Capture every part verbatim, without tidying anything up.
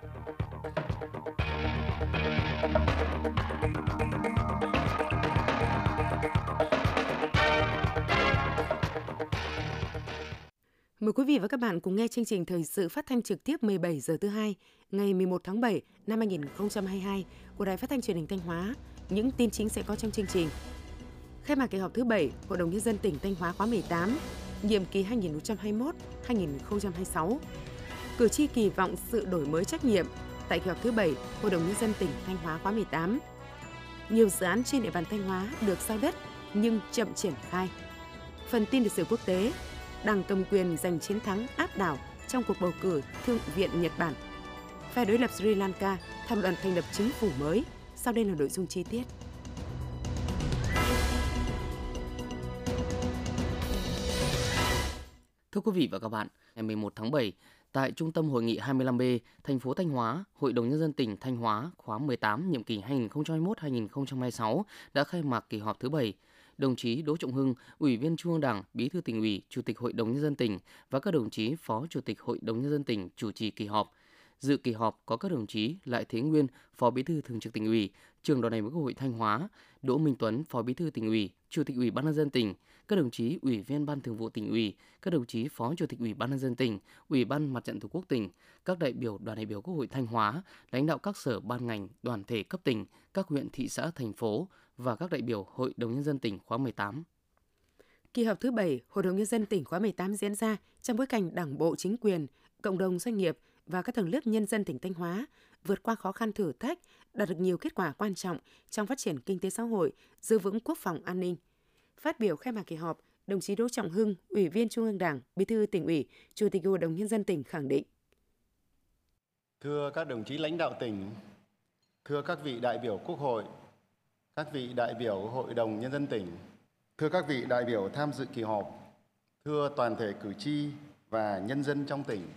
Mời quý vị và các bạn cùng nghe chương trình thời sự phát thanh trực tiếp mười bảy giờ thứ hai ngày mười một tháng bảy năm hai nghìn không trăm hai mươi hai của Đài Phát thanh Truyền hình Thanh Hóa. Những tin chính sẽ có trong chương trình. Khai mạc kỳ họp thứ bảy Hội đồng Nhân dân tỉnh Thanh Hóa khóa mười tám, nhiệm kỳ hai nghìn không trăm hai mươi mốt đến hai nghìn không trăm hai mươi sáu. Cử tri kỳ vọng sự đổi mới trách nhiệm tại kỳ họp thứ bảy Hội đồng Nhân dân tỉnh Thanh Hóa khóa mười tám. Nhiều dự án trên địa bàn Thanh Hóa được giao đất nhưng chậm triển khai. Phần tin lịch sử quốc tế, Đảng cầm quyền giành chiến thắng áp đảo trong cuộc bầu cử Thượng viện Nhật Bản. Phe đối lập Sri Lanka tham luận thành lập chính phủ mới. Sau đây là nội dung chi tiết. Thưa quý vị và các bạn, ngày mười một tháng bảy, tại Trung tâm Hội nghị hai mươi lăm B, thành phố Thanh Hóa, Hội đồng Nhân dân tỉnh Thanh Hóa khóa mười tám nhiệm kỳ hai nghìn không trăm hai mươi mốt đến hai nghìn không trăm hai mươi sáu đã khai mạc kỳ họp thứ bảy. Đồng chí Đỗ Trọng Hưng, Ủy viên Trung ương Đảng, Bí thư Tỉnh ủy, Chủ tịch Hội đồng Nhân dân tỉnh và các đồng chí Phó Chủ tịch Hội đồng Nhân dân tỉnh chủ trì kỳ họp. Dự kỳ họp có các đồng chí Lại Thế Nguyên, Phó Bí thư Thường trực Tỉnh ủy, Trưởng đoàn đại biểu Quốc hội Thanh Hóa, Đỗ Minh Tuấn, Phó Bí thư Tỉnh ủy, Chủ tịch Ủy ban Nhân dân tỉnh, các đồng chí Ủy viên Ban Thường vụ Tỉnh ủy, các đồng chí Phó Chủ tịch Ủy ban Nhân dân tỉnh, Ủy ban Mặt trận Tổ quốc tỉnh, các đại biểu đoàn đại biểu Quốc hội Thanh Hóa, lãnh đạo các sở ban ngành, đoàn thể cấp tỉnh, các huyện, thị xã, thành phố và các đại biểu Hội đồng Nhân dân tỉnh khóa mười tám. Kỳ họp thứ bảy Hội đồng Nhân dân tỉnh khóa mười tám diễn ra trong bối cảnh Đảng bộ, chính quyền, cộng đồng doanh nghiệp và các tầng lớp nhân dân tỉnh Thanh Hóa vượt qua khó khăn thử thách, đạt được nhiều kết quả quan trọng trong phát triển kinh tế xã hội, giữ vững quốc phòng an ninh. Phát biểu khai mạc kỳ họp, đồng chí Đỗ Trọng Hưng, Ủy viên Trung ương Đảng, Bí thư Tỉnh ủy, Chủ tịch Hội đồng Nhân dân tỉnh khẳng định: Thưa các đồng chí lãnh đạo tỉnh, thưa các vị đại biểu Quốc hội, các vị đại biểu Hội đồng Nhân dân tỉnh, thưa các vị đại biểu tham dự kỳ họp, thưa toàn thể cử tri và nhân dân trong tỉnh.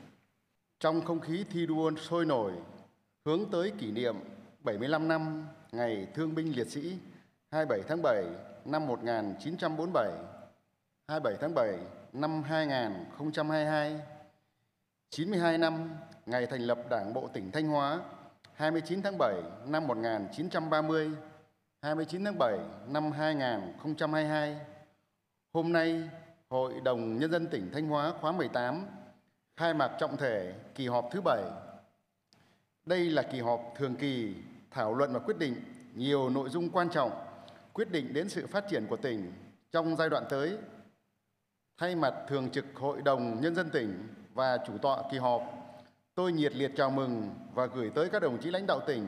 Trong không khí thi đua sôi nổi, hướng tới kỷ niệm bảy mươi lăm năm Ngày Thương binh Liệt sĩ hai mươi bảy tháng bảy năm một nghìn chín trăm bốn mươi bảy, hai mươi bảy tháng bảy năm hai nghìn không trăm hai mươi hai, chín mươi hai năm Ngày thành lập Đảng bộ tỉnh Thanh Hóa hai mươi chín tháng bảy năm một nghìn chín trăm ba mươi, hai mươi chín tháng bảy năm hai nghìn không trăm hai mươi hai, hôm nay Hội đồng Nhân dân tỉnh Thanh Hóa khóa mười tám khai mạc trọng thể kỳ họp thứ bảy. Đây là kỳ họp thường kỳ thảo luận và quyết định nhiều nội dung quan trọng, quyết định đến sự phát triển của tỉnh trong giai đoạn tới. Thay mặt Thường trực Hội đồng Nhân dân tỉnh và chủ tọa kỳ họp, tôi nhiệt liệt chào mừng và gửi tới các đồng chí lãnh đạo tỉnh,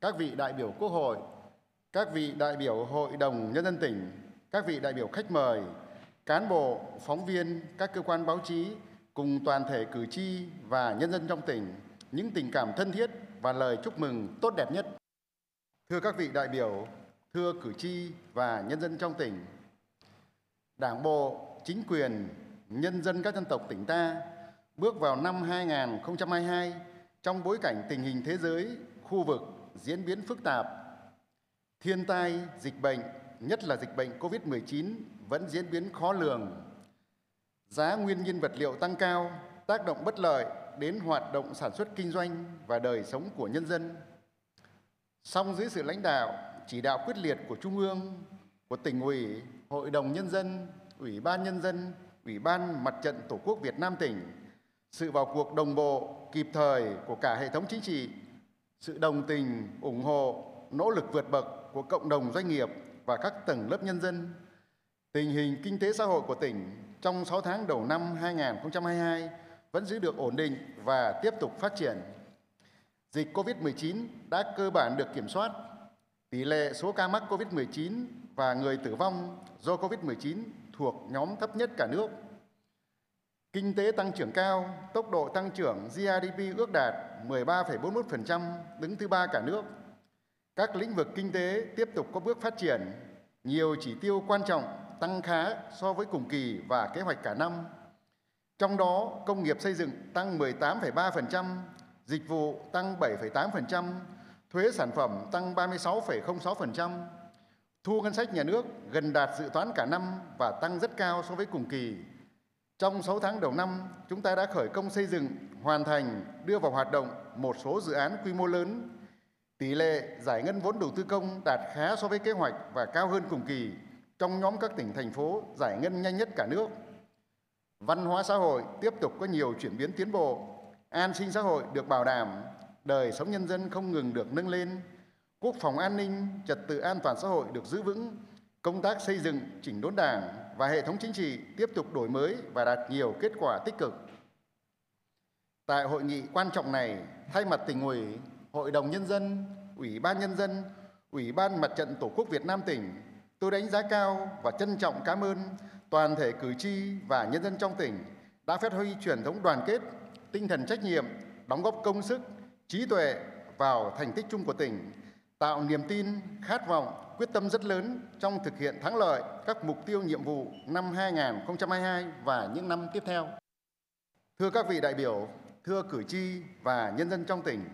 các vị đại biểu Quốc hội, các vị đại biểu Hội đồng Nhân dân tỉnh, các vị đại biểu khách mời, cán bộ, phóng viên, các cơ quan báo chí, cùng toàn thể cử tri và nhân dân trong tỉnh những tình cảm thân thiết và lời chúc mừng tốt đẹp nhất. Thưa các vị đại biểu, thưa cử tri và nhân dân trong tỉnh, Đảng bộ, chính quyền, nhân dân các dân tộc tỉnh ta bước vào năm hai nghìn không trăm hai mươi hai trong bối cảnh tình hình thế giới, khu vực diễn biến phức tạp. Thiên tai, dịch bệnh, nhất là dịch bệnh covid mười chín vẫn diễn biến khó lường. Giá nguyên nhiên vật liệu tăng cao, tác động bất lợi đến hoạt động sản xuất kinh doanh và đời sống của nhân dân. Song dưới sự lãnh đạo, chỉ đạo quyết liệt của Trung ương, của Tỉnh ủy, Hội đồng Nhân dân, Ủy ban Nhân dân, Ủy ban Mặt trận Tổ quốc Việt Nam tỉnh, sự vào cuộc đồng bộ, kịp thời của cả hệ thống chính trị, sự đồng tình, ủng hộ, nỗ lực vượt bậc của cộng đồng doanh nghiệp và các tầng lớp nhân dân, tình hình kinh tế xã hội của tỉnh trong sáu tháng đầu năm hai nghìn không trăm hai mươi hai vẫn giữ được ổn định và tiếp tục phát triển. Dịch covid mười chín đã cơ bản được kiểm soát. Tỷ lệ số ca mắc covid mười chín và người tử vong do covid mười chín thuộc nhóm thấp nhất cả nước. Kinh tế tăng trưởng cao, tốc độ tăng trưởng giê đê pê ước đạt mười ba phẩy bốn mươi mốt phần trăm, đứng thứ ba cả nước. Các lĩnh vực kinh tế tiếp tục có bước phát triển, nhiều chỉ tiêu quan trọng tăng khá so với cùng kỳ và kế hoạch cả năm. Trong đó, công nghiệp xây dựng tăng mười tám phẩy ba phần trăm, dịch vụ tăng bảy phẩy tám phần trăm, thuế sản phẩm tăng ba mươi sáu phẩy không sáu phần trăm, thu ngân sách nhà nước gần đạt dự toán cả năm và tăng rất cao so với cùng kỳ. Trong sáu tháng đầu năm, chúng ta đã khởi công xây dựng, hoàn thành, đưa vào hoạt động một số dự án quy mô lớn. Tỷ lệ giải ngân vốn đầu tư công đạt khá so với kế hoạch và cao hơn cùng kỳ trong nhóm các tỉnh, thành phố giải ngân nhanh nhất cả nước. Văn hóa xã hội tiếp tục có nhiều chuyển biến tiến bộ, an sinh xã hội được bảo đảm, đời sống nhân dân không ngừng được nâng lên, quốc phòng an ninh, trật tự an toàn xã hội được giữ vững, công tác xây dựng, chỉnh đốn Đảng và hệ thống chính trị tiếp tục đổi mới và đạt nhiều kết quả tích cực. Tại hội nghị quan trọng này, thay mặt Tỉnh ủy, Hội đồng Nhân dân, Ủy ban Nhân dân, Ủy ban Mặt trận Tổ quốc Việt Nam tỉnh, tôi đánh giá cao và trân trọng cảm ơn toàn thể cử tri và nhân dân trong tỉnh đã phát huy truyền thống đoàn kết, tinh thần trách nhiệm, đóng góp công sức, trí tuệ vào thành tích chung của tỉnh, tạo niềm tin, khát vọng, quyết tâm rất lớn trong thực hiện thắng lợi các mục tiêu nhiệm vụ năm hai nghìn không trăm hai mươi hai và những năm tiếp theo. Thưa các vị đại biểu, thưa cử tri và nhân dân trong tỉnh,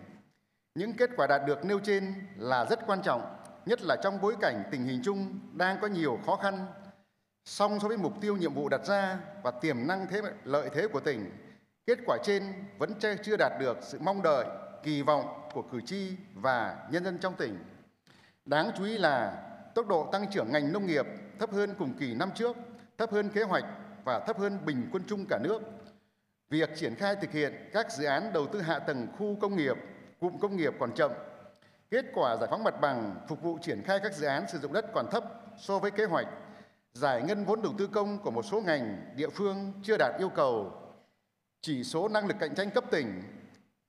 những kết quả đạt được nêu trên là rất quan trọng, nhất là trong bối cảnh tình hình chung đang có nhiều khó khăn. Song so với mục tiêu nhiệm vụ đặt ra và tiềm năng thế lợi thế của tỉnh, kết quả trên vẫn chưa đạt được sự mong đợi, kỳ vọng của cử tri và nhân dân trong tỉnh. Đáng chú ý là tốc độ tăng trưởng ngành nông nghiệp thấp hơn cùng kỳ năm trước, thấp hơn kế hoạch và thấp hơn bình quân chung cả nước. Việc triển khai thực hiện các dự án đầu tư hạ tầng khu công nghiệp, cụm công nghiệp còn chậm. Kết quả giải phóng mặt bằng phục vụ triển khai các dự án sử dụng đất còn thấp so với kế hoạch. Giải ngân vốn đầu tư công của một số ngành, địa phương chưa đạt yêu cầu. Chỉ số năng lực cạnh tranh cấp tỉnh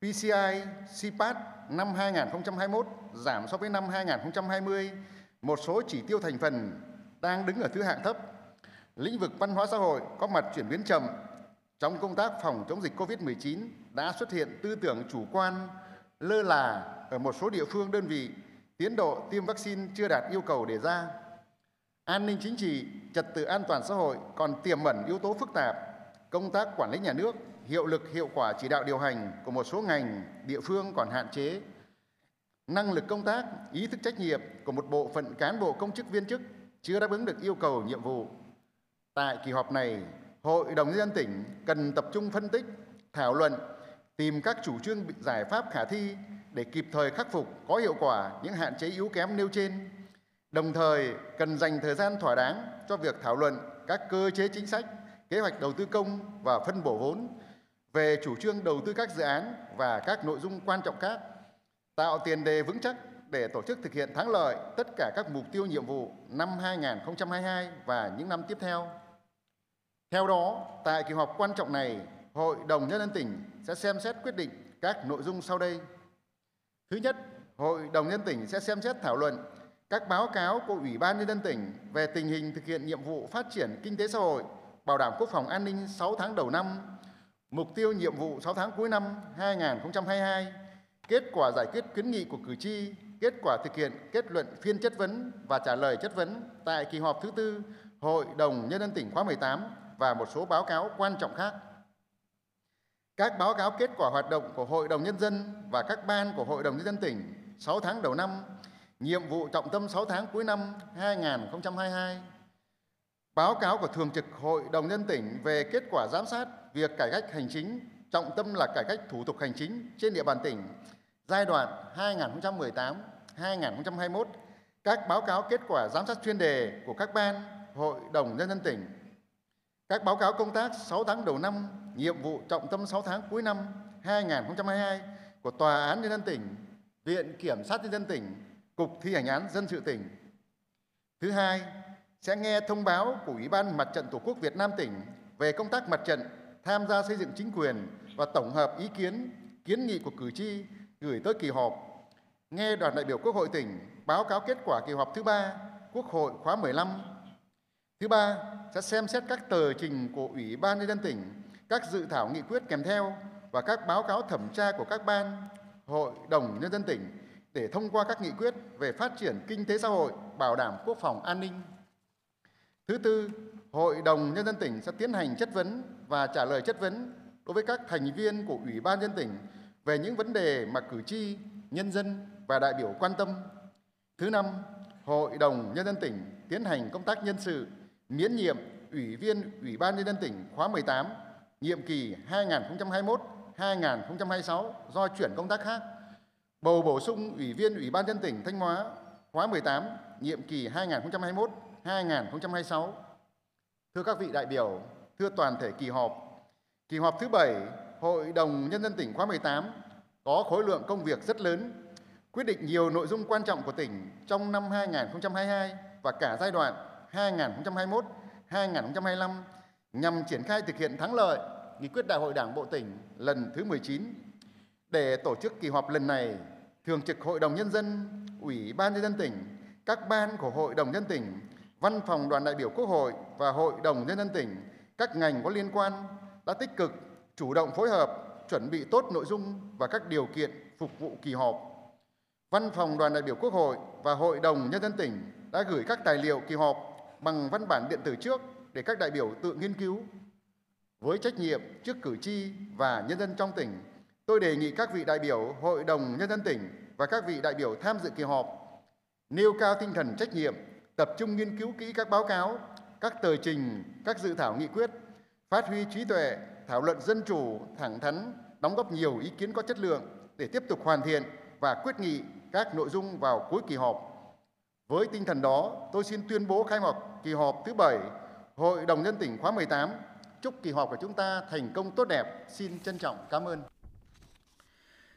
pê xê i, xê pê a tê năm hai nghìn không trăm hai mươi mốt giảm so với năm hai nghìn không trăm hai mươi. Một số chỉ tiêu thành phần đang đứng ở thứ hạng thấp. Lĩnh vực văn hóa xã hội có mặt chuyển biến chậm. Trong công tác phòng chống dịch Covid mười chín đã xuất hiện tư tưởng chủ quan, lơ là ở một số địa phương đơn vị, tiến độ tiêm vaccine chưa đạt yêu cầu đề ra. An ninh chính trị, trật tự an toàn xã hội còn tiềm ẩn yếu tố phức tạp. Công tác quản lý nhà nước, hiệu lực hiệu quả chỉ đạo điều hành của một số ngành, địa phương còn hạn chế. Năng lực công tác, ý thức trách nhiệm của một bộ phận cán bộ công chức viên chức chưa đáp ứng được yêu cầu nhiệm vụ. Tại kỳ họp này, Hội đồng Nhân dân tỉnh cần tập trung phân tích, thảo luận, tìm các chủ trương giải pháp khả thi để kịp thời khắc phục có hiệu quả những hạn chế yếu kém nêu trên. Đồng thời, cần dành thời gian thỏa đáng cho việc thảo luận các cơ chế chính sách, kế hoạch đầu tư công và phân bổ vốn về chủ trương đầu tư các dự án và các nội dung quan trọng khác, tạo tiền đề vững chắc để tổ chức thực hiện thắng lợi tất cả các mục tiêu nhiệm vụ năm hai nghìn không trăm hai mươi hai và những năm tiếp theo. Theo đó, tại kỳ họp quan trọng này, Hội đồng Nhân dân tỉnh sẽ xem xét quyết định các nội dung sau đây. Thứ nhất, Hội đồng Nhân dân tỉnh sẽ xem xét thảo luận các báo cáo của Ủy ban Nhân dân tỉnh về tình hình thực hiện nhiệm vụ phát triển kinh tế xã hội, bảo đảm quốc phòng an ninh sáu tháng đầu năm, mục tiêu nhiệm vụ sáu tháng cuối năm hai nghìn không trăm hai mươi hai, kết quả giải quyết kiến nghị của cử tri, kết quả thực hiện kết luận phiên chất vấn và trả lời chất vấn tại kỳ họp thứ tư Hội đồng Nhân dân tỉnh khóa mười tám và một số báo cáo quan trọng khác. Các báo cáo kết quả hoạt động của Hội đồng Nhân dân và các ban của Hội đồng Nhân dân tỉnh sáu tháng đầu năm, nhiệm vụ trọng tâm sáu tháng cuối năm hai nghìn không trăm hai mươi hai. Báo cáo của Thường trực Hội đồng Nhân dân tỉnh về kết quả giám sát việc cải cách hành chính, trọng tâm là cải cách thủ tục hành chính trên địa bàn tỉnh giai đoạn hai nghìn không trăm mười tám đến hai nghìn không trăm hai mươi mốt. Các báo cáo kết quả giám sát chuyên đề của các ban, Hội đồng Nhân dân tỉnh. Các báo cáo công tác sáu tháng đầu năm, nhiệm vụ trọng tâm sáu tháng cuối năm hai nghìn không trăm hai mươi hai của Tòa án Nhân dân tỉnh, Viện Kiểm sát Nhân dân tỉnh, Cục Thi hành án Dân sự tỉnh. Thứ hai, sẽ nghe thông báo của Ủy ban Mặt trận Tổ quốc Việt Nam tỉnh về công tác mặt trận, tham gia xây dựng chính quyền và tổng hợp ý kiến, kiến nghị của cử tri gửi tới kỳ họp. Nghe đoàn đại biểu Quốc hội tỉnh báo cáo kết quả kỳ họp thứ ba Quốc hội khóa mười lăm. Thứ ba, sẽ xem xét các tờ trình của Ủy ban Nhân dân tỉnh, các dự thảo nghị quyết kèm theo và các báo cáo thẩm tra của các ban, Hội đồng Nhân dân tỉnh để thông qua các nghị quyết về phát triển kinh tế xã hội, bảo đảm quốc phòng an ninh. Thứ tư, Hội đồng Nhân dân tỉnh sẽ tiến hành chất vấn và trả lời chất vấn đối với các thành viên của Ủy ban Nhân dân tỉnh về những vấn đề mà cử tri, nhân dân và đại biểu quan tâm. Thứ năm, Hội đồng Nhân dân tỉnh tiến hành công tác nhân sự, miễn nhiệm Ủy viên Ủy ban Nhân dân tỉnh khóa mười tám, nhiệm kỳ hai nghìn không trăm hai mươi sáu do chuyển công tác khác, bầu bổ sung Ủy viên Ủy ban nhân dân tỉnh Thanh Hóa khóa mười tám, nhiệm kỳ hai nghìn không trăm hai mươi mốt đến hai nghìn không trăm hai mươi sáu. Thưa các vị đại biểu, thưa toàn thể kỳ họp, kỳ họp thứ bảy Hội đồng Nhân dân tỉnh khóa mười tám có khối lượng công việc rất lớn, quyết định nhiều nội dung quan trọng của tỉnh trong năm hai nghìn không trăm hai mươi hai và cả giai đoạn hai nghìn không trăm hai mươi mốt đến hai nghìn không trăm hai mươi lăm nhằm triển khai thực hiện thắng lợi Nghị quyết Đại hội Đảng Bộ Tỉnh lần thứ mười chín. Để tổ chức kỳ họp lần này, Thường trực Hội đồng Nhân dân, Ủy ban Nhân dân tỉnh, các ban của Hội đồng Nhân dân tỉnh, Văn phòng Đoàn đại biểu Quốc hội và Hội đồng Nhân dân tỉnh, các ngành có liên quan đã tích cực, chủ động phối hợp, chuẩn bị tốt nội dung và các điều kiện phục vụ kỳ họp. Văn phòng Đoàn đại biểu Quốc hội và Hội đồng Nhân dân tỉnh đã gửi các tài liệu kỳ họp bằng văn bản điện tử trước để các đại biểu tự nghiên cứu. Với trách nhiệm trước cử tri và nhân dân trong tỉnh, tôi đề nghị các vị đại biểu Hội đồng Nhân dân tỉnh và các vị đại biểu tham dự kỳ họp nêu cao tinh thần trách nhiệm, tập trung nghiên cứu kỹ các báo cáo, các tờ trình, các dự thảo nghị quyết, phát huy trí tuệ, thảo luận dân chủ, thẳng thắn, đóng góp nhiều ý kiến có chất lượng để tiếp tục hoàn thiện và quyết nghị các nội dung vào cuối kỳ họp. Với tinh thần đó, tôi xin tuyên bố khai mạc kỳ họp thứ bảy Hội đồng Nhân dân tỉnh khóa mười tám. Chúc kỳ họp của chúng ta thành công tốt đẹp. Xin trân trọng cảm ơn.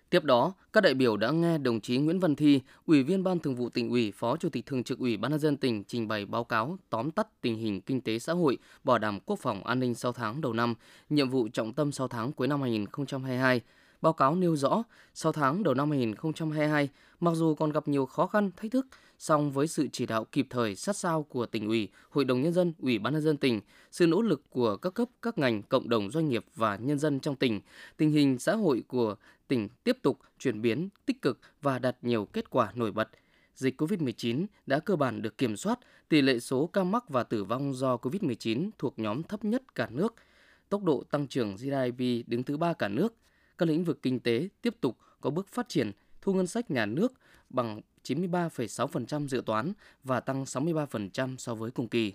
Tiếp đó, các đại biểu đã nghe đồng chí Nguyễn Văn Thi, Ủy viên Ban Thường vụ Tỉnh ủy, Phó Chủ tịch Thường trực Ủy ban Nhân dân tỉnh trình bày báo cáo tóm tắt tình hình kinh tế xã hội, bảo đảm quốc phòng an ninh sáu tháng đầu năm, nhiệm vụ trọng tâm sáu tháng cuối năm hai nghìn không trăm hai mươi hai. Báo cáo nêu rõ, sáu tháng đầu năm hai nghìn không trăm hai mươi hai, mặc dù còn gặp nhiều khó khăn, thách thức, song với sự chỉ đạo kịp thời, sát sao của Tỉnh ủy, Hội đồng Nhân dân, Ủy ban Nhân dân tỉnh, sự nỗ lực của các cấp, các ngành, cộng đồng doanh nghiệp và nhân dân trong tỉnh, tình hình xã hội của tỉnh tiếp tục chuyển biến tích cực và đạt nhiều kết quả nổi bật. Dịch covid mười chín đã cơ bản được kiểm soát, tỷ lệ số ca mắc và tử vong do covid mười chín thuộc nhóm thấp nhất cả nước. Tốc độ tăng trưởng giê đê pê đứng thứ ba cả nước. Các lĩnh vực kinh tế tiếp tục có bước phát triển, thu ngân sách nhà nước bằng chín mươi ba phẩy sáu phần trăm dự toán và tăng sáu mươi ba phần trăm so với cùng kỳ.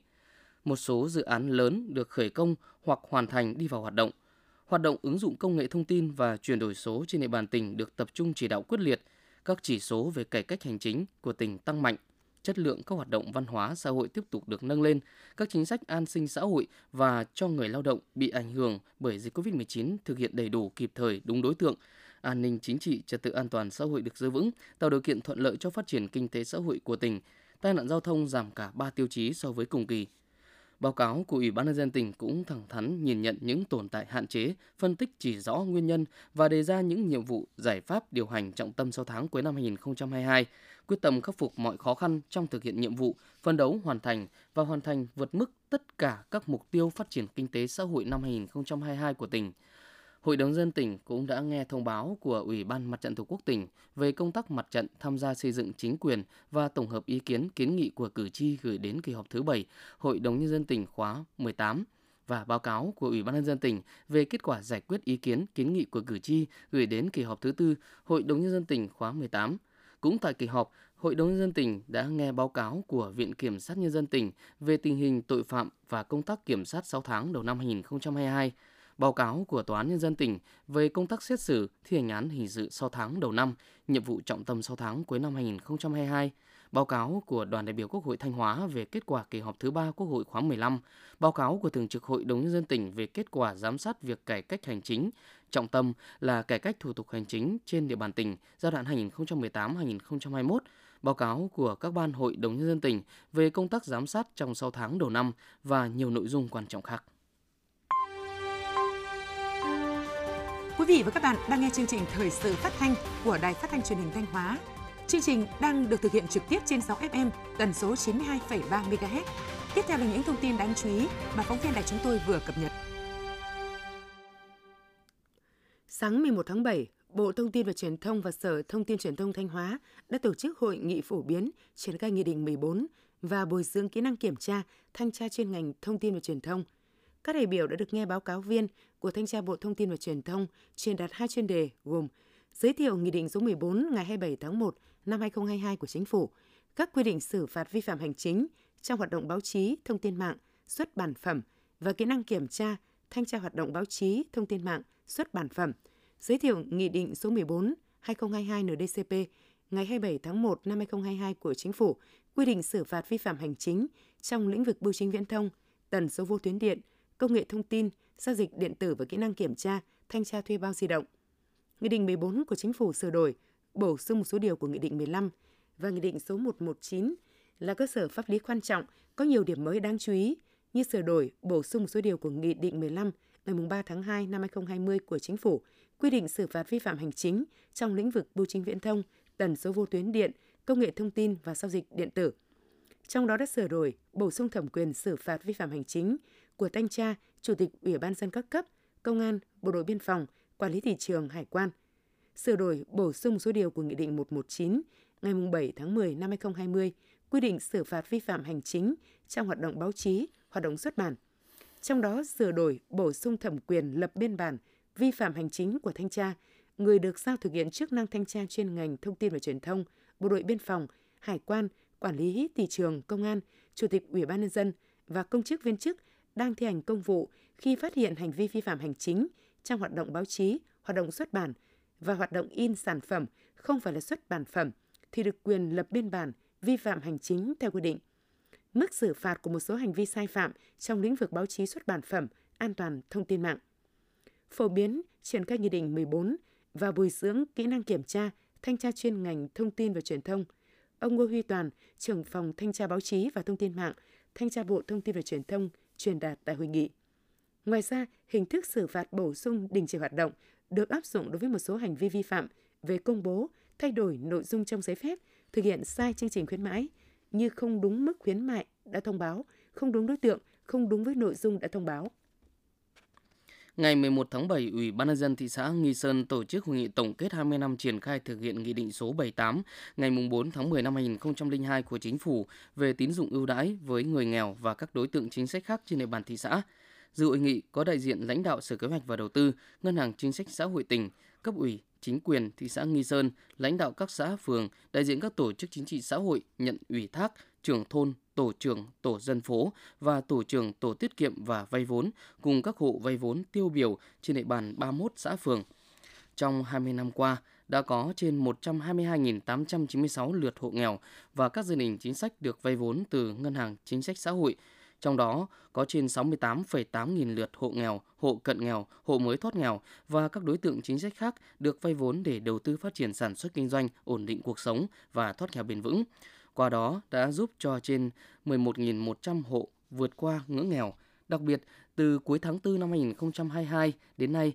Một số dự án lớn được khởi công hoặc hoàn thành đi vào hoạt động. Hoạt động ứng dụng công nghệ thông tin và chuyển đổi số trên địa bàn tỉnh được tập trung chỉ đạo quyết liệt. Các chỉ số về cải cách hành chính của tỉnh tăng mạnh. Chất lượng các hoạt động văn hóa xã hội tiếp tục được nâng lên, các chính sách an sinh xã hội và cho người lao động bị ảnh hưởng bởi dịch covid mười chín thực hiện đầy đủ, kịp thời, đúng đối tượng. An ninh chính trị, trật tự an toàn xã hội được giữ vững, tạo điều kiện thuận lợi cho phát triển kinh tế xã hội của tỉnh. Tai nạn giao thông giảm cả ba tiêu chí so với cùng kỳ. Báo cáo của Ủy ban Nhân dân tỉnh cũng thẳng thắn nhìn nhận những tồn tại, hạn chế, phân tích chỉ rõ nguyên nhân và đề ra những nhiệm vụ, giải pháp điều hành trọng tâm sáu tháng cuối năm hai nghìn không trăm hai mươi hai, quyết tâm khắc phục mọi khó khăn trong thực hiện nhiệm vụ, phấn đấu hoàn thành và hoàn thành vượt mức tất cả các mục tiêu phát triển kinh tế xã hội năm hai nghìn không trăm hai mươi hai của tỉnh. Hội đồng Nhân dân tỉnh cũng đã nghe thông báo của Ủy ban Mặt trận Tổ quốc tỉnh về công tác mặt trận, tham gia xây dựng chính quyền và tổng hợp ý kiến, kiến nghị của cử tri gửi đến kỳ họp thứ bảy Hội đồng Nhân dân tỉnh khóa mười tám và báo cáo của Ủy ban Nhân dân tỉnh về kết quả giải quyết ý kiến, kiến nghị của cử tri gửi đến kỳ họp thứ tư Hội đồng Nhân dân tỉnh khóa mười tám. Cũng tại kỳ họp, Hội đồng Nhân dân tỉnh đã nghe báo cáo của Viện Kiểm sát Nhân dân tỉnh về tình hình tội phạm và công tác kiểm sát sáu tháng đầu năm hai nghìn không trăm hai mươi hai. Báo cáo của Tòa án Nhân dân tỉnh về công tác xét xử, thi hành án hình sự sáu tháng đầu năm, nhiệm vụ trọng tâm sáu tháng cuối năm hai nghìn không trăm hai mươi hai, báo cáo của Đoàn đại biểu Quốc hội Thanh Hóa về kết quả kỳ họp thứ ba Quốc hội khóa mười lăm, báo cáo của Thường trực Hội đồng Nhân dân tỉnh về kết quả giám sát việc cải cách hành chính, trọng tâm là cải cách thủ tục hành chính trên địa bàn tỉnh giai đoạn hai nghìn không trăm mười tám đến hai nghìn không trăm hai mươi mốt, báo cáo của các ban Hội đồng Nhân dân tỉnh về công tác giám sát trong sáu tháng đầu năm và nhiều nội dung quan trọng khác. Quý vị và các bạn đang nghe chương trình Thời sự phát thanh của Đài Phát thanh Truyền hình Thanh Hóa. Chương trình đang được thực hiện trực tiếp trên sóng ép em tần số chín mươi hai phẩy ba mê ga héc. Tiếp theo là những thông tin đáng chú ý mà phóng viên đài chúng tôi vừa cập nhật. Sáng mười một tháng bảy, Bộ Thông tin và Truyền thông và Sở Thông tin Truyền thông Thanh Hóa đã tổ chức hội nghị phổ biến triển khai Nghị định mười bốn và bồi dưỡng kỹ năng kiểm tra, thanh tra chuyên ngành Thông tin và Truyền thông. Các đại biểu đã được nghe báo cáo viên của Thanh tra Bộ Thông tin và Truyền thông truyền đạt hai chuyên đề gồm giới thiệu Nghị định số mười bốn ngày hai mươi bảy tháng một năm hai nghìn không trăm hai mươi hai của Chính phủ, các quy định xử phạt vi phạm hành chính trong hoạt động báo chí, thông tin mạng, xuất bản phẩm và kỹ năng kiểm tra, thanh tra hoạt động báo chí, thông tin mạng, xuất bản phẩm, giới thiệu Nghị định số mười bốn trên hai nghìn không trăm hai mươi hai en đê xê pê ngày hai mươi bảy tháng một năm hai nghìn không trăm hai mươi hai của Chính phủ quy định xử phạt vi phạm hành chính trong lĩnh vực bưu chính viễn thông, tần số vô tuyến điện, công nghệ thông tin, giao dịch điện tử và kỹ năng kiểm tra, thanh tra thuê bao di động. Nghị định mười bốn của Chính phủ sửa đổi, bổ sung một số điều của Nghị định mười lăm và Nghị định số một trăm mười chín là cơ sở pháp lý quan trọng, có nhiều điểm mới đáng chú ý như sửa đổi, bổ sung một số điều của Nghị định mười lăm ngày ba tháng hai năm hai nghìn không trăm hai mươi của Chính phủ quy định xử phạt vi phạm hành chính trong lĩnh vực bưu chính viễn thông, tần số vô tuyến điện, công nghệ thông tin và giao dịch điện tử. Trong đó đã sửa đổi, bổ sung thẩm quyền xử phạt vi phạm hành chính của Thanh tra, Chủ tịch Ủy ban nhân dân các cấp, Công an, Bộ đội Biên phòng, Quản lý thị trường, Hải quan. Sửa đổi, bổ sung số điều của Nghị định một trăm mười chín ngày bảy tháng mười năm hai nghìn không trăm hai mươi quy định xử phạt vi phạm hành chính trong hoạt động báo chí, hoạt động xuất bản. Trong đó sửa đổi, bổ sung thẩm quyền lập biên bản vi phạm hành chính của thanh tra, người được giao thực hiện chức năng thanh tra chuyên ngành Thông tin và Truyền thông, Bộ đội Biên phòng, Hải quan, Quản lý thị trường, Công an, Chủ tịch Ủy ban nhân dân và công chức viên chức đang thi hành công vụ khi phát hiện hành vi vi phạm hành chính trong hoạt động báo chí, hoạt động xuất bản và hoạt động in sản phẩm không phải là xuất bản phẩm thì được quyền lập biên bản vi phạm hành chính theo quy định. Mức xử phạt của một số hành vi sai phạm trong lĩnh vực báo chí, xuất bản phẩm, an toàn thông tin mạng. Phổ biến triển khai Nghị định mười bốn và bồi dưỡng kỹ năng kiểm tra, thanh tra chuyên ngành Thông tin và Truyền thông. Ông Ngô Huy Toàn, trưởng phòng Thanh tra Báo chí và Thông tin mạng, Thanh tra Bộ Thông tin và Truyền thông truyền đạt tại hội nghị. Ngoài ra, hình thức xử phạt bổ sung đình chỉ hoạt động được áp dụng đối với một số hành vi vi phạm về công bố, thay đổi nội dung trong giấy phép, thực hiện sai chương trình khuyến mãi như không đúng mức khuyến mại đã thông báo, không đúng đối tượng, không đúng với nội dung đã thông báo. Ngày mười một tháng bảy, Ủy ban nhân dân thị xã Nghi Sơn tổ chức hội nghị tổng kết hai mươi năm triển khai thực hiện Nghị định số bảy mươi tám ngày bốn tháng mười năm hai nghìn không trăm lẻ hai của Chính phủ về tín dụng ưu đãi với người nghèo và các đối tượng chính sách khác trên địa bàn thị xã. Dự hội nghị có đại diện lãnh đạo Sở Kế hoạch và Đầu tư, Ngân hàng Chính sách Xã hội tỉnh, cấp ủy, chính quyền thị xã Nghi Sơn, lãnh đạo các xã, phường, đại diện các tổ chức chính trị xã hội nhận ủy thác, trưởng thôn, tổ trưởng, tổ dân phố và tổ trưởng tổ tiết kiệm và vay vốn cùng các hộ vay vốn tiêu biểu trên địa bàn ba mươi mốt xã, phường. Trong hai mươi năm qua, đã có trên một trăm hai mươi hai nghìn tám trăm chín mươi sáu lượt hộ nghèo và các gia đình chính sách được vay vốn từ Ngân hàng Chính sách Xã hội. Trong đó có trên sáu mươi tám phẩy tám nghìn lượt hộ nghèo, hộ cận nghèo, hộ mới thoát nghèo và các đối tượng chính sách khác được vay vốn để đầu tư phát triển sản xuất kinh doanh, ổn định cuộc sống và thoát nghèo bền vững. Qua đó đã giúp cho trên mười một nghìn một trăm hộ vượt qua ngưỡng nghèo. Đặc biệt, từ cuối tháng tư năm hai nghìn không trăm hai mươi hai đến nay,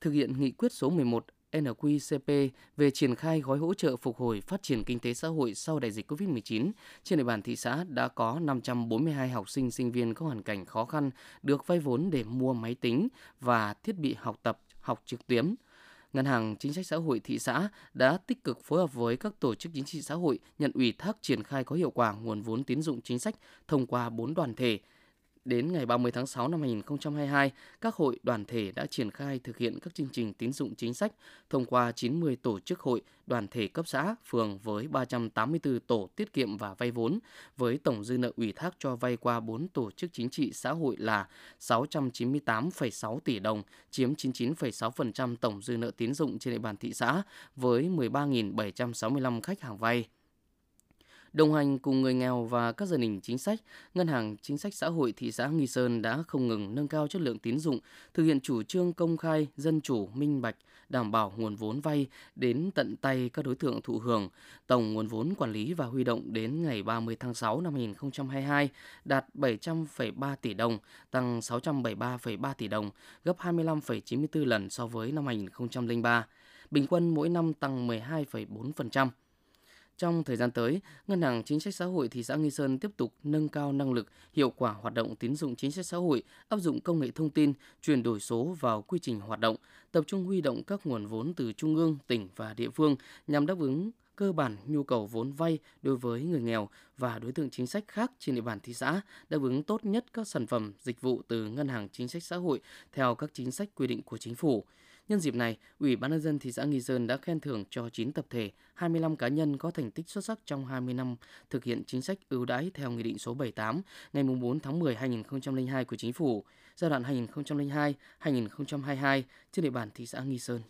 thực hiện nghị quyết số mười một en quy xê pê về triển khai gói hỗ trợ phục hồi phát triển kinh tế xã hội sau đại dịch covid mười chín, trên địa bàn thị xã đã có năm trăm bốn mươi hai học sinh, sinh viên có hoàn cảnh khó khăn được vay vốn để mua máy tính và thiết bị học tập, học trực tuyến. Ngân hàng Chính sách Xã hội thị xã đã tích cực phối hợp với các tổ chức chính trị xã hội nhận ủy thác triển khai có hiệu quả nguồn vốn tín dụng chính sách thông qua bốn đoàn thể. Đến ngày ba mươi tháng sáu năm hai nghìn không trăm hai mươi hai, các hội đoàn thể đã triển khai thực hiện các chương trình tín dụng chính sách thông qua chín mươi tổ chức hội, đoàn thể cấp xã, phường với ba trăm tám mươi tư tổ tiết kiệm và vay vốn, với tổng dư nợ ủy thác cho vay qua bốn tổ chức chính trị xã hội là sáu trăm chín mươi tám phẩy sáu tỷ đồng, chiếm chín mươi chín phẩy sáu phần trăm tổng dư nợ tín dụng trên địa bàn thị xã với mười ba nghìn bảy trăm sáu mươi lăm khách hàng vay. Đồng hành cùng người nghèo và các gia đình chính sách, Ngân hàng Chính sách Xã hội thị xã Nghi Sơn đã không ngừng nâng cao chất lượng tín dụng, thực hiện chủ trương công khai, dân chủ, minh bạch, đảm bảo nguồn vốn vay đến tận tay các đối tượng thụ hưởng. Tổng nguồn vốn quản lý và huy động đến ngày ba mươi tháng sáu năm hai nghìn không trăm hai mươi hai đạt bảy trăm phẩy ba tỷ đồng, tăng sáu trăm bảy mươi ba phẩy ba tỷ đồng, gấp hai mươi lăm phẩy chín mươi tư lần so với năm hai nghìn không trăm lẻ ba. Bình quân mỗi năm tăng mười hai phẩy bốn phần trăm. Trong thời gian tới, Ngân hàng Chính sách Xã hội thị xã Nghi Sơn tiếp tục nâng cao năng lực, hiệu quả hoạt động tín dụng chính sách xã hội, áp dụng công nghệ thông tin, chuyển đổi số vào quy trình hoạt động, tập trung huy động các nguồn vốn từ trung ương, tỉnh và địa phương nhằm đáp ứng cơ bản nhu cầu vốn vay đối với người nghèo và đối tượng chính sách khác trên địa bàn thị xã, đáp ứng tốt nhất các sản phẩm, dịch vụ từ Ngân hàng Chính sách Xã hội theo các chính sách quy định của Chính phủ. Nhân dịp này, Ủy ban nhân dân thị xã Nghi Sơn đã khen thưởng cho chín tập thể, hai mươi lăm cá nhân có thành tích xuất sắc trong hai mươi năm thực hiện chính sách ưu đãi theo Nghị định số bảy mươi tám ngày bốn tháng mười năm hai nghìn không trăm lẻ hai của Chính phủ, giai đoạn hai nghìn không trăm lẻ hai đến hai nghìn không trăm hai mươi hai trên địa bàn thị xã Nghi Sơn.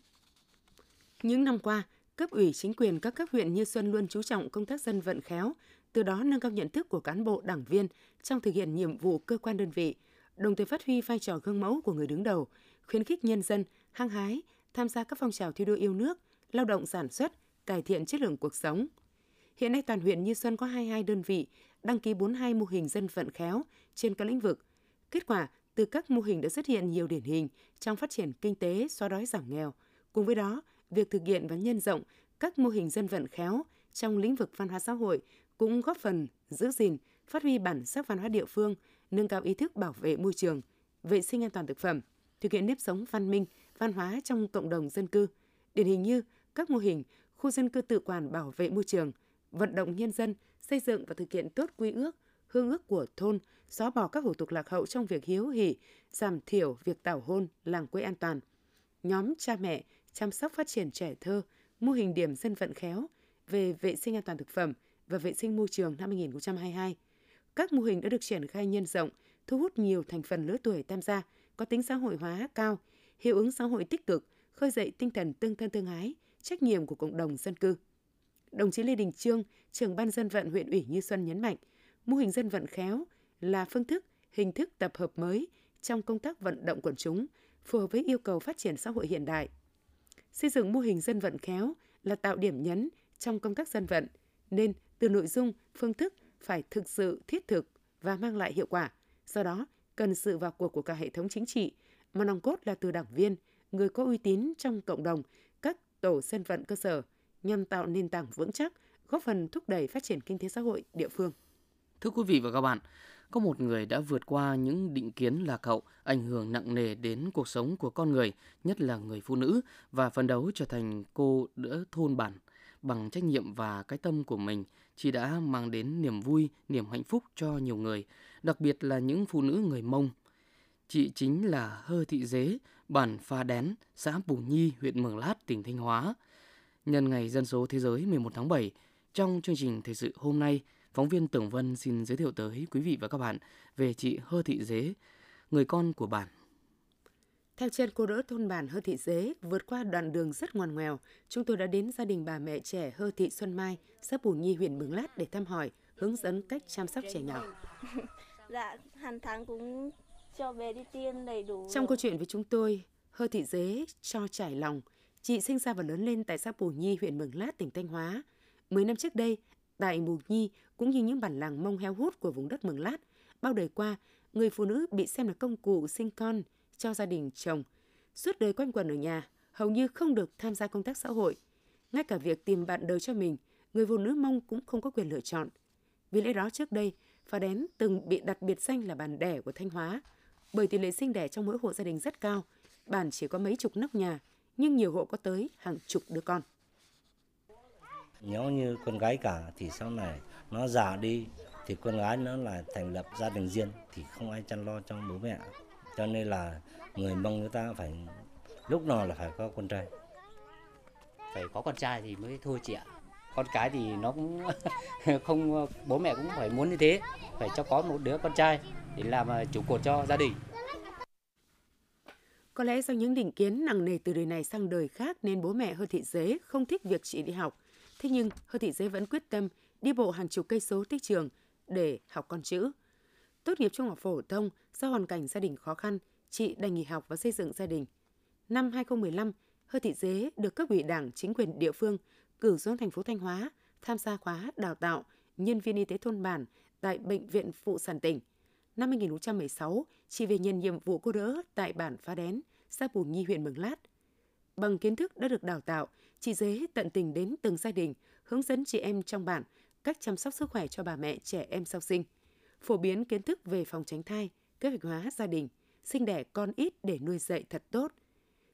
Những năm qua, cấp ủy chính quyền các cấp huyện Như Xuân luôn chú trọng công tác dân vận khéo, từ đó nâng cao nhận thức của cán bộ, đảng viên trong thực hiện nhiệm vụ cơ quan đơn vị, đồng thời phát huy vai trò gương mẫu của người đứng đầu, khuyến khích nhân dân hăng hái tham gia các phong trào thi đua yêu nước, lao động sản xuất, cải thiện chất lượng cuộc sống. Hiện nay toàn huyện Như Xuân có hai mươi hai đơn vị đăng ký bốn mươi hai mô hình dân vận khéo trên các lĩnh vực. Kết quả từ các mô hình đã xuất hiện nhiều điển hình trong phát triển kinh tế, xóa đói giảm nghèo. Cùng với đó, việc thực hiện và nhân rộng các mô hình dân vận khéo trong lĩnh vực văn hóa xã hội cũng góp phần giữ gìn, phát huy bản sắc văn hóa địa phương, nâng cao ý thức bảo vệ môi trường, vệ sinh an toàn thực phẩm, thực hiện nếp sống văn minh, văn hóa trong cộng đồng dân cư. Điển hình như các mô hình khu dân cư tự quản bảo vệ môi trường, vận động nhân dân xây dựng và thực hiện tốt quy ước, hương ước của thôn, xóa bỏ các hủ tục lạc hậu trong việc hiếu hỉ, giảm thiểu việc tảo hôn, làng quê an toàn. Nhóm cha mẹ chăm sóc phát triển trẻ thơ, mô hình điểm dân vận khéo về vệ sinh an toàn thực phẩm và vệ sinh môi trường năm hai nghìn không trăm hai mươi hai. Các mô hình đã được triển khai nhân rộng, thu hút nhiều thành phần lứa tuổi tham gia, có tính xã hội hóa cao, hiệu ứng xã hội tích cực, khơi dậy tinh thần tương thân tương ái, trách nhiệm của cộng đồng dân cư. Đồng chí Lê Đình Chương, trưởng ban dân vận huyện ủy Như Xuân nhấn mạnh, mô hình dân vận khéo là phương thức, hình thức tập hợp mới trong công tác vận động quần chúng, phù hợp với yêu cầu phát triển xã hội hiện đại. Xây dựng mô hình dân vận khéo là tạo điểm nhấn trong công tác dân vận, nên từ nội dung, phương thức phải thực sự thiết thực và mang lại hiệu quả. Do đó, cần sự vào cuộc của cả hệ thống chính trị, mà nòng cốt là từ đảng viên, người có uy tín trong cộng đồng, các tổ dân vận cơ sở, nhằm tạo nền tảng vững chắc, góp phần thúc đẩy phát triển kinh tế xã hội địa phương. Thưa quý vị và các bạn, có một người đã vượt qua những định kiến lạc hậu, ảnh hưởng nặng nề đến cuộc sống của con người, nhất là người phụ nữ, và phấn đấu trở thành cô đỡ thôn bản. Bằng trách nhiệm và cái tâm của mình, chị đã mang đến niềm vui, niềm hạnh phúc cho nhiều người, đặc biệt là những phụ nữ người Mông. Chị chính là Hơ Thị Dế, bản Pha Đén, xã Pù Nhi, huyện Mường Lát, tỉnh Thanh Hóa. Nhân ngày dân số thế giới mười một tháng bảy, trong chương trình Thời sự hôm nay, phóng viên Tường Vân xin giới thiệu tới quý vị và các bạn về chị Hơ Thị Dế, người con của bản. Theo chân cô đỡ thôn bản Hơ Thị Dế, vượt qua đoạn đường rất ngoằn ngoèo, chúng tôi đã đến gia đình bà mẹ trẻ Hơ Thị Xuân Mai, xã Pù Nhi, huyện Mường Lát để thăm hỏi, hướng dẫn cách chăm sóc trẻ nhỏ. Dạ, hàng tháng cũng cho bé đi tiêm đầy đủ. Trong câu chuyện với chúng tôi, Hơ Thị Dế cho trải lòng. Chị sinh ra và lớn lên tại xã Pù Nhi, huyện Mường Lát, tỉnh Thanh Hóa. Mười năm trước đây, tại Pù Nhi cũng như những bản làng Mông héo hút của vùng đất Mường Lát, bao đời qua, người phụ nữ bị xem là công cụ sinh con cho gia đình chồng. Suốt đời quanh quẩn ở nhà, hầu như không được tham gia công tác xã hội. Ngay cả việc tìm bạn đời cho mình, người phụ nữ Mông cũng không có quyền lựa chọn. Vì lẽ đó trước đây, Pha Đén từng bị đặt biệt danh là bản đẻ của Thanh Hóa. Bởi tỷ lệ sinh đẻ trong mỗi hộ gia đình rất cao, bản chỉ có mấy chục nóc nhà, nhưng nhiều hộ có tới hàng chục đứa con. Nếu như con gái cả thì sau này nó già đi thì con gái nó là thành lập gia đình riêng thì không ai chăm lo cho bố mẹ. Cho nên là người Mông người ta phải lúc nào là phải có con trai. Phải có con trai thì mới thôi chị ạ. Con cái thì nó cũng không, bố mẹ cũng phải muốn như thế, phải cho có một đứa con trai để làm trụ cột cho gia đình. Có lẽ do những định kiến nặng nề từ đời này sang đời khác nên bố mẹ Hơ Thị Dế không thích việc chị đi học. Thế nhưng Hơ Thị Dế vẫn quyết tâm đi bộ hàng chục cây số tới trường để học con chữ. Tốt nghiệp trung học phổ thông, do hoàn cảnh gia đình khó khăn, chị đành nghỉ học và xây dựng gia đình. Năm hai nghìn không trăm mười lăm, Hơ Thị Dế được cấp ủy Đảng, chính quyền địa phương cử xuống thành phố Thanh Hóa tham gia khóa đào tạo nhân viên y tế thôn bản tại Bệnh viện Phụ sản tỉnh. Năm hai nghìn không trăm mười sáu, chị về nhận nhiệm vụ cô đỡ tại bản Pha Đén, xã Pù Nhi, huyện Mường Lát. Bằng kiến thức đã được đào tạo, chị Dế tận tình đến từng gia đình, hướng dẫn chị em trong bản cách chăm sóc sức khỏe cho bà mẹ trẻ em sau sinh, phổ biến kiến thức về phòng tránh thai, kế hoạch hóa gia đình, sinh đẻ con ít để nuôi dạy thật tốt.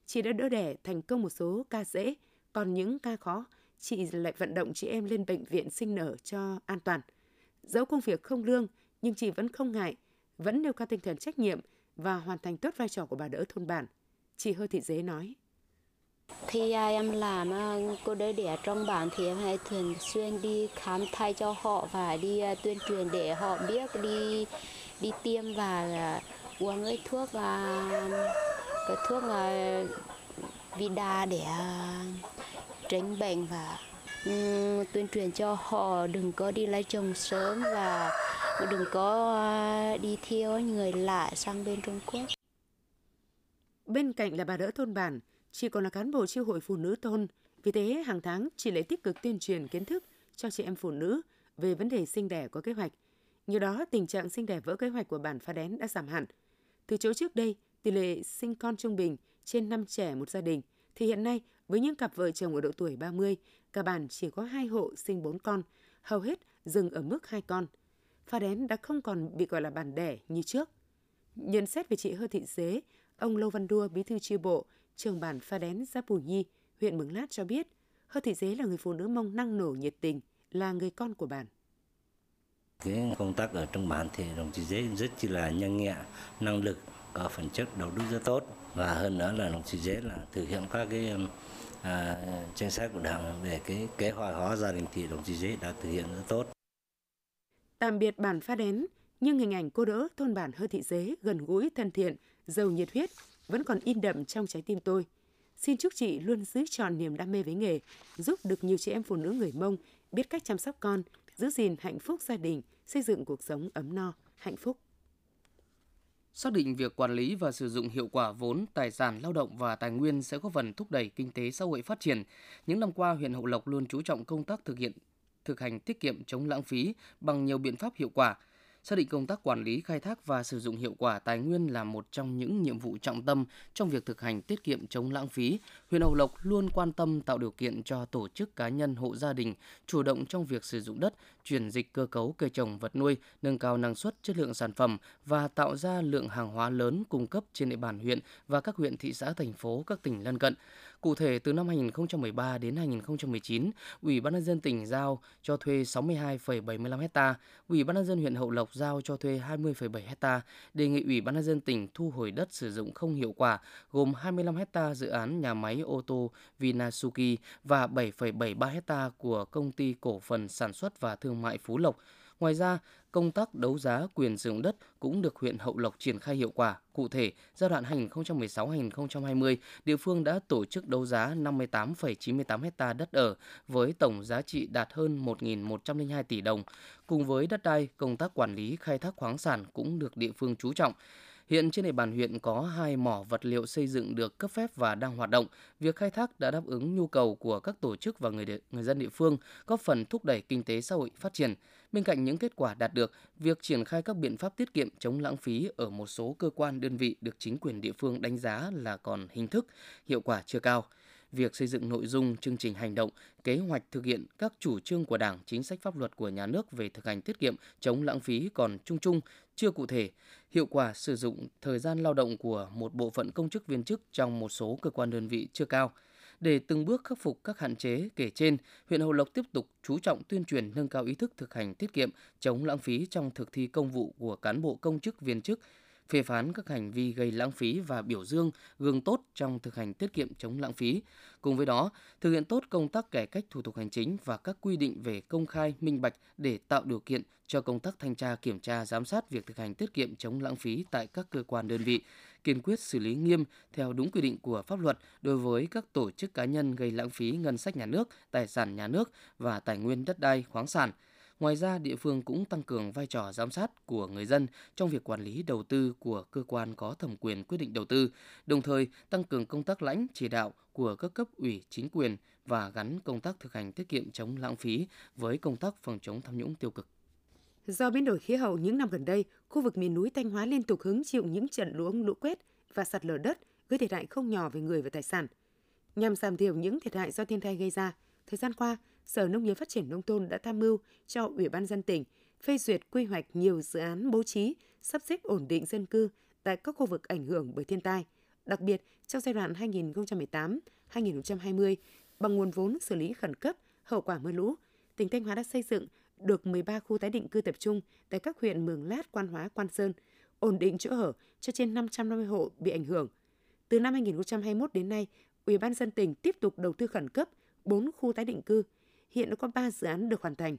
Chị đã đỡ đẻ thành công một số ca dễ, còn những ca khó, chị lại vận động chị em lên bệnh viện sinh nở cho an toàn. Dẫu công việc không lương, nhưng chị vẫn không ngại, vẫn nêu cao tinh thần trách nhiệm và hoàn thành tốt vai trò của bà đỡ thôn bản. Chị Hơ Thị Dế nói: Khi em làm cô đỡ đẻ trong bản thì em hay thường xuyên đi khám thai cho họ và đi tuyên truyền để họ biết đi đi tiêm và uống cái thuốc cái thuốc Vida để tránh bệnh và um, tuyên truyền cho họ đừng có đi lấy chồng sớm và đừng có uh, đi theo người lạ sang bên Trung Quốc. Bên cạnh là bà đỡ thôn bản, chị còn là cán bộ chi hội phụ nữ thôn. Vì thế, hàng tháng chị lại tích cực tuyên truyền kiến thức cho chị em phụ nữ về vấn đề sinh đẻ có kế hoạch. Nhờ đó, tình trạng sinh đẻ vỡ kế hoạch của bản Pha Đén đã giảm hẳn. Từ chỗ trước đây, tỷ lệ sinh con trung bình trên năm trẻ một gia đình, thì hiện nay với những cặp vợ chồng ở độ tuổi ba mươi, cả bản chỉ có hai hộ sinh bốn con, hầu hết dừng ở mức hai con. Pha Đén đã không còn bị gọi là bản đẻ như trước. Nhận xét về chị Hơ Thị Dế, ông Lô Văn Đua, bí thư chi bộ, trưởng bản Pha Đén xã Pù Nhi, huyện Mường Lát cho biết, Hơ Thị Dế là người phụ nữ Mông năng nổ nhiệt tình, là người con của bản. Cái công tác ở trong bản thì đồng chí Dế rất chỉ là nhanh nhẹ, năng lực, có phẩm chất đạo đức rất tốt, và hơn nữa là đồng chí Dế là thực hiện các cái à, chính sách của đảng về cái kế hoạch hóa gia đình thì đồng chí Dế đã thực hiện rất tốt. Tạm biệt bản Pha Đén, nhưng hình ảnh cô đỡ thôn bản Hơ Thị Dế gần gũi, thân thiện, giàu nhiệt huyết vẫn còn in đậm trong trái tim tôi. Xin chúc chị luôn giữ tròn niềm đam mê với nghề, giúp được nhiều chị em phụ nữ người Mông biết cách chăm sóc con, giữ gìn hạnh phúc gia đình, xây dựng cuộc sống ấm no, hạnh phúc. Xác định việc quản lý và sử dụng hiệu quả vốn, tài sản, lao động và tài nguyên sẽ góp phần thúc đẩy kinh tế xã hội phát triển. Những năm qua, huyện Hậu Lộc luôn chú trọng công tác thực hiện, thực hành tiết kiệm, chống lãng phí bằng nhiều biện pháp hiệu quả. Xác định công tác quản lý, khai thác và sử dụng hiệu quả tài nguyên là một trong những nhiệm vụ trọng tâm trong việc thực hành tiết kiệm chống lãng phí. Huyện Hậu Lộc luôn quan tâm tạo điều kiện cho tổ chức, cá nhân, hộ gia đình chủ động trong việc sử dụng đất, chuyển dịch cơ cấu cây trồng vật nuôi, nâng cao năng suất, chất lượng sản phẩm và tạo ra lượng hàng hóa lớn cung cấp trên địa bàn huyện và các huyện, thị xã, thành phố, các tỉnh lân cận. Cụ thể, từ năm hai nghìn không trăm mười ba đến hai nghìn không trăm mười chín, Ủy ban nhân dân tỉnh giao cho thuê sáu mươi hai phẩy bảy mươi lăm ha, Ủy ban nhân dân huyện Hậu Lộc giao cho thuê hai mươi phẩy bảy ha, đề nghị Ủy ban nhân dân tỉnh thu hồi đất sử dụng không hiệu quả, gồm hai mươi lăm ha dự án nhà máy ô tô Vinasuki và bảy phẩy bảy mươi ba ha của Công ty Cổ phần Sản xuất và Thương mại Phú Lộc. Ngoài ra, công tác đấu giá quyền sử dụng đất cũng được huyện Hậu Lộc triển khai hiệu quả. Cụ thể, giai đoạn hai nghìn không trăm mười sáu đến hai nghìn không trăm hai mươi, địa phương đã tổ chức đấu giá năm mươi tám phẩy chín mươi tám ha đất ở với tổng giá trị đạt hơn một nghìn một trăm linh hai tỷ đồng. Cùng với đất đai, công tác quản lý khai thác khoáng sản cũng được địa phương chú trọng. Hiện trên địa bàn huyện có hai mỏ vật liệu xây dựng được cấp phép và đang hoạt động. Việc khai thác đã đáp ứng nhu cầu của các tổ chức và người, địa, người dân địa phương, góp phần thúc đẩy kinh tế xã hội phát triển. Bên cạnh những kết quả đạt được, việc triển khai các biện pháp tiết kiệm chống lãng phí ở một số cơ quan đơn vị được chính quyền địa phương đánh giá là còn hình thức, hiệu quả chưa cao. Việc xây dựng nội dung, chương trình hành động, kế hoạch thực hiện các chủ trương của Đảng, chính sách pháp luật của nhà nước về thực hành tiết kiệm, chống lãng phí còn chung chung, chưa cụ thể. Hiệu quả sử dụng thời gian lao động của một bộ phận công chức viên chức trong một số cơ quan đơn vị chưa cao. Để từng bước khắc phục các hạn chế kể trên, huyện Hậu Lộc tiếp tục chú trọng tuyên truyền nâng cao ý thức thực hành tiết kiệm, chống lãng phí trong thực thi công vụ của cán bộ công chức viên chức, phê phán các hành vi gây lãng phí và biểu dương gương tốt trong thực hành tiết kiệm chống lãng phí. Cùng với đó, thực hiện tốt công tác cải cách thủ tục hành chính và các quy định về công khai, minh bạch để tạo điều kiện cho công tác thanh tra, kiểm tra, giám sát việc thực hành tiết kiệm chống lãng phí tại các cơ quan đơn vị, kiên quyết xử lý nghiêm theo đúng quy định của pháp luật đối với các tổ chức, cá nhân gây lãng phí ngân sách nhà nước, tài sản nhà nước và tài nguyên đất đai, khoáng sản. Ngoài ra, địa phương cũng tăng cường vai trò giám sát của người dân trong việc quản lý đầu tư của cơ quan có thẩm quyền quyết định đầu tư, đồng thời tăng cường công tác lãnh, chỉ đạo của các cấp ủy chính quyền và gắn công tác thực hành tiết kiệm chống lãng phí với công tác phòng chống tham nhũng tiêu cực. Do biến đổi khí hậu những năm gần đây, khu vực miền núi Thanh Hóa liên tục hứng chịu những trận lũ ống, lũ quét và sạt lở đất gây thiệt hại không nhỏ về người và tài sản. Nhằm giảm thiểu những thiệt hại do thiên tai gây ra, thời gian qua, Sở Nông nghiệp Phát triển Nông thôn đã tham mưu cho Ủy ban nhân dân tỉnh phê duyệt quy hoạch nhiều dự án bố trí, sắp xếp ổn định dân cư tại các khu vực ảnh hưởng bởi thiên tai, đặc biệt trong giai đoạn hai nghìn không trăm mười tám đến hai nghìn không trăm hai mươi. Bằng nguồn vốn xử lý khẩn cấp hậu quả mưa lũ, tỉnh Thanh Hóa đã xây dựng được mười ba khu tái định cư tập trung tại các huyện Mường Lát, Quan Hóa, Quan Sơn, ổn định chỗ ở cho trên năm trăm năm mươi hộ bị ảnh hưởng. Từ năm hai nghìn không trăm hai mươi mốt đến nay, Ủy ban nhân dân tỉnh tiếp tục đầu tư khẩn cấp bốn khu tái định cư. Hiện đã có ba dự án được hoàn thành.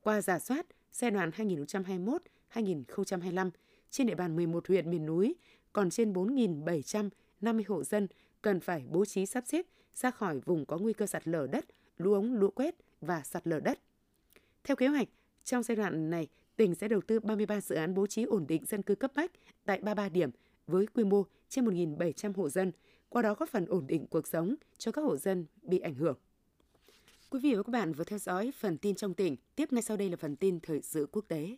Qua rà soát, giai đoạn hai nghìn không trăm hai mươi mốt đến hai nghìn không trăm hai mươi lăm, trên địa bàn mười một huyện miền núi, còn trên bốn nghìn bảy trăm năm mươi hộ dân cần phải bố trí sắp xếp ra khỏi vùng có nguy cơ sạt lở đất, lũ ống, lũ quét và sạt lở đất. Theo kế hoạch, trong giai đoạn này, tỉnh sẽ đầu tư ba mươi ba dự án bố trí ổn định dân cư cấp bách tại ba mươi ba điểm với quy mô trên một nghìn bảy trăm hộ dân, qua đó góp phần ổn định cuộc sống cho các hộ dân bị ảnh hưởng. Quý vị và các bạn vừa theo dõi phần tin trong tỉnh, tiếp ngay sau đây là phần tin thời sự quốc tế.